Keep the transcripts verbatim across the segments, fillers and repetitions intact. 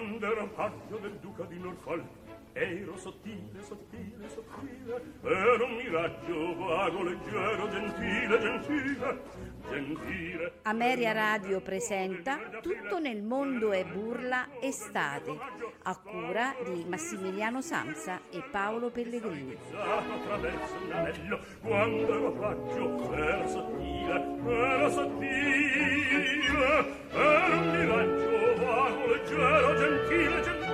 quando ero paggio del duca di Norfolk, ero sottile, sottile, sottile, ero un miraggio vago, leggero, gentile, gentile, gentile. Ameria Radio presenta Tutto nel mondo è burla estate, a cura di Massimiliano Samsa e Paolo Pellegrini. Quando ero paggio ero sottile, ero sottile, ero un miraggio vago, leggero, gentile, gentile.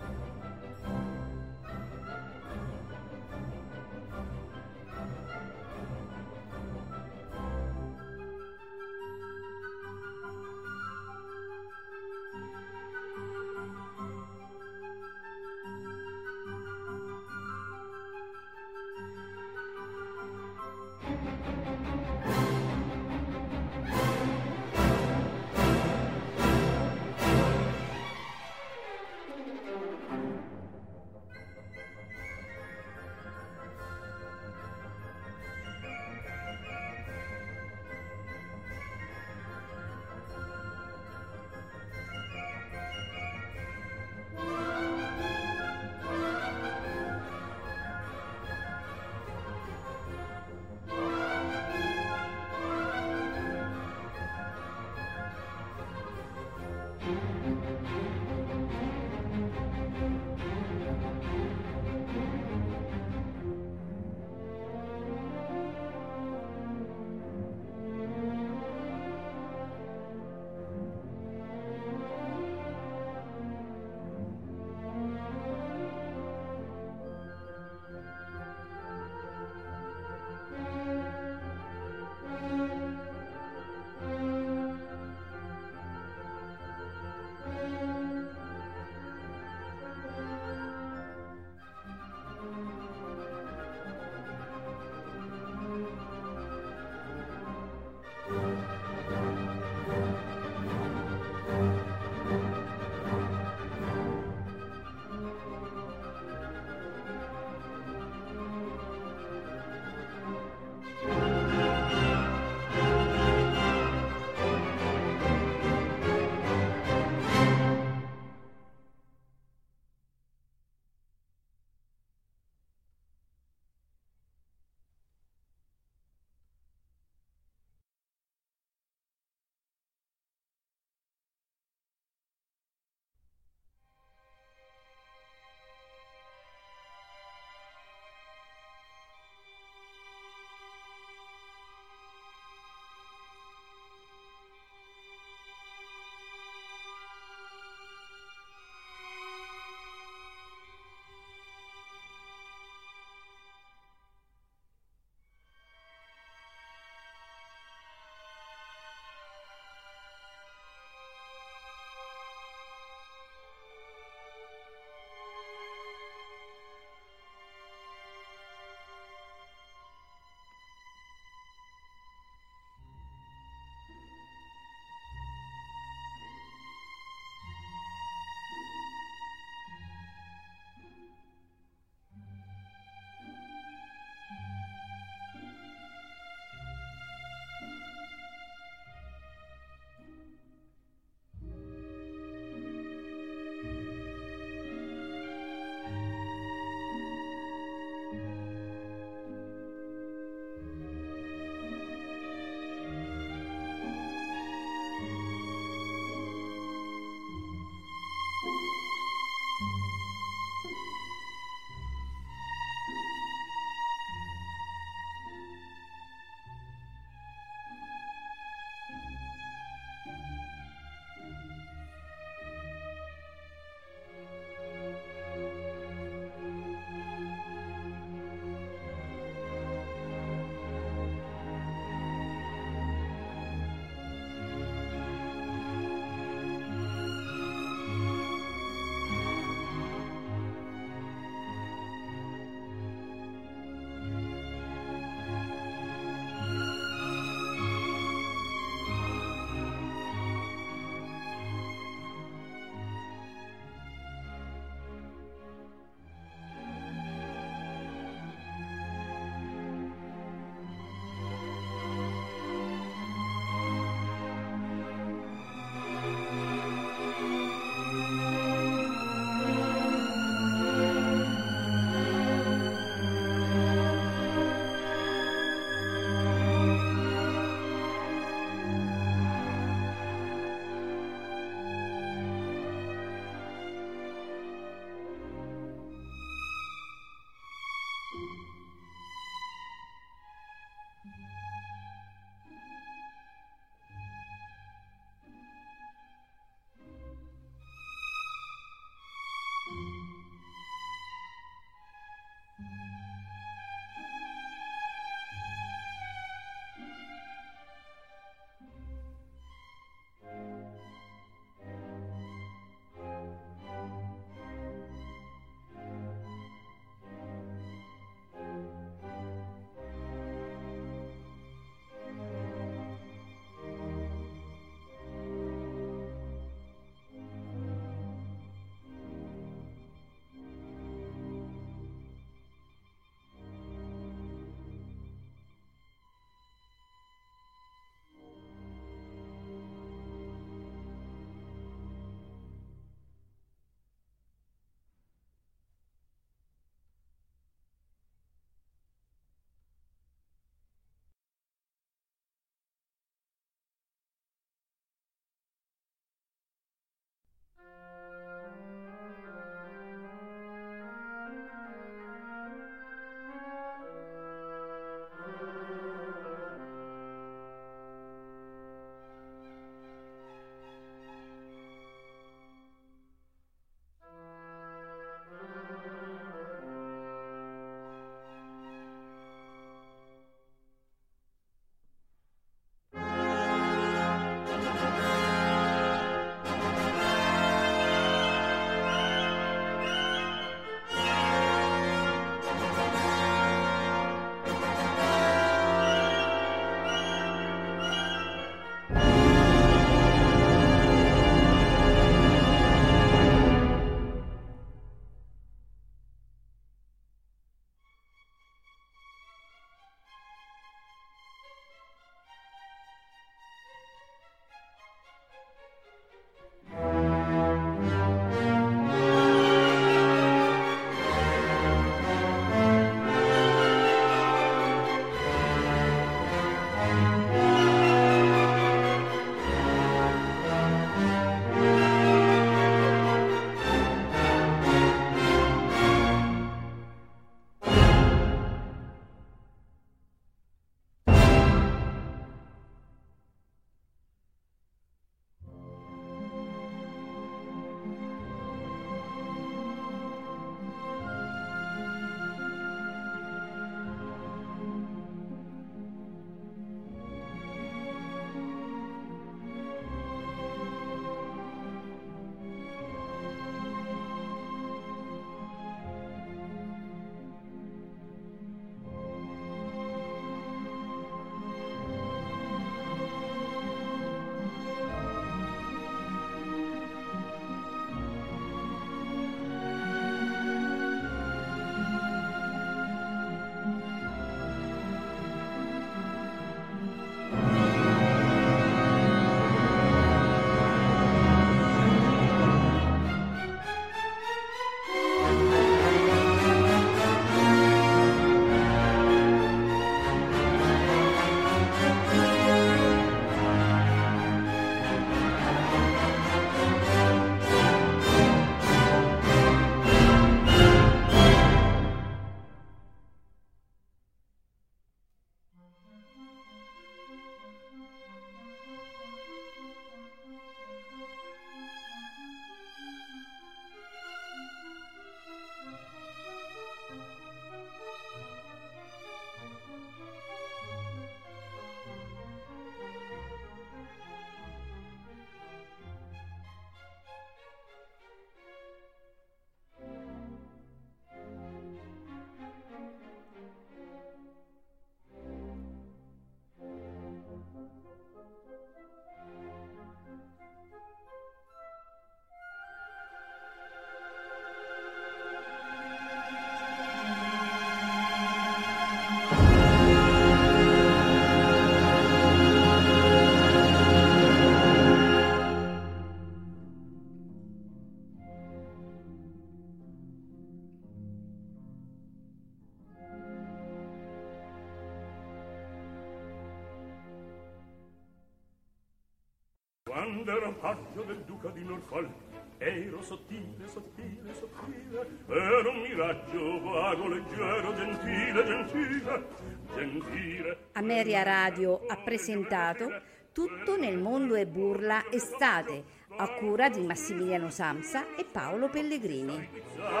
Quando ero paggio del duca di Norfolk, ero sottile, sottile, sottile, ero un miraggio vago, leggero, gentile, gentile, gentile. Ameria Radio ha presentato Tutto nel mondo è burla estate, a cura di Massimiliano Samsa e Paolo Pellegrini. Era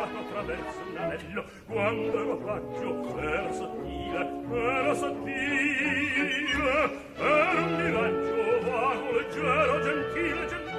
un miraggio vago, leggero, gentile, gentile.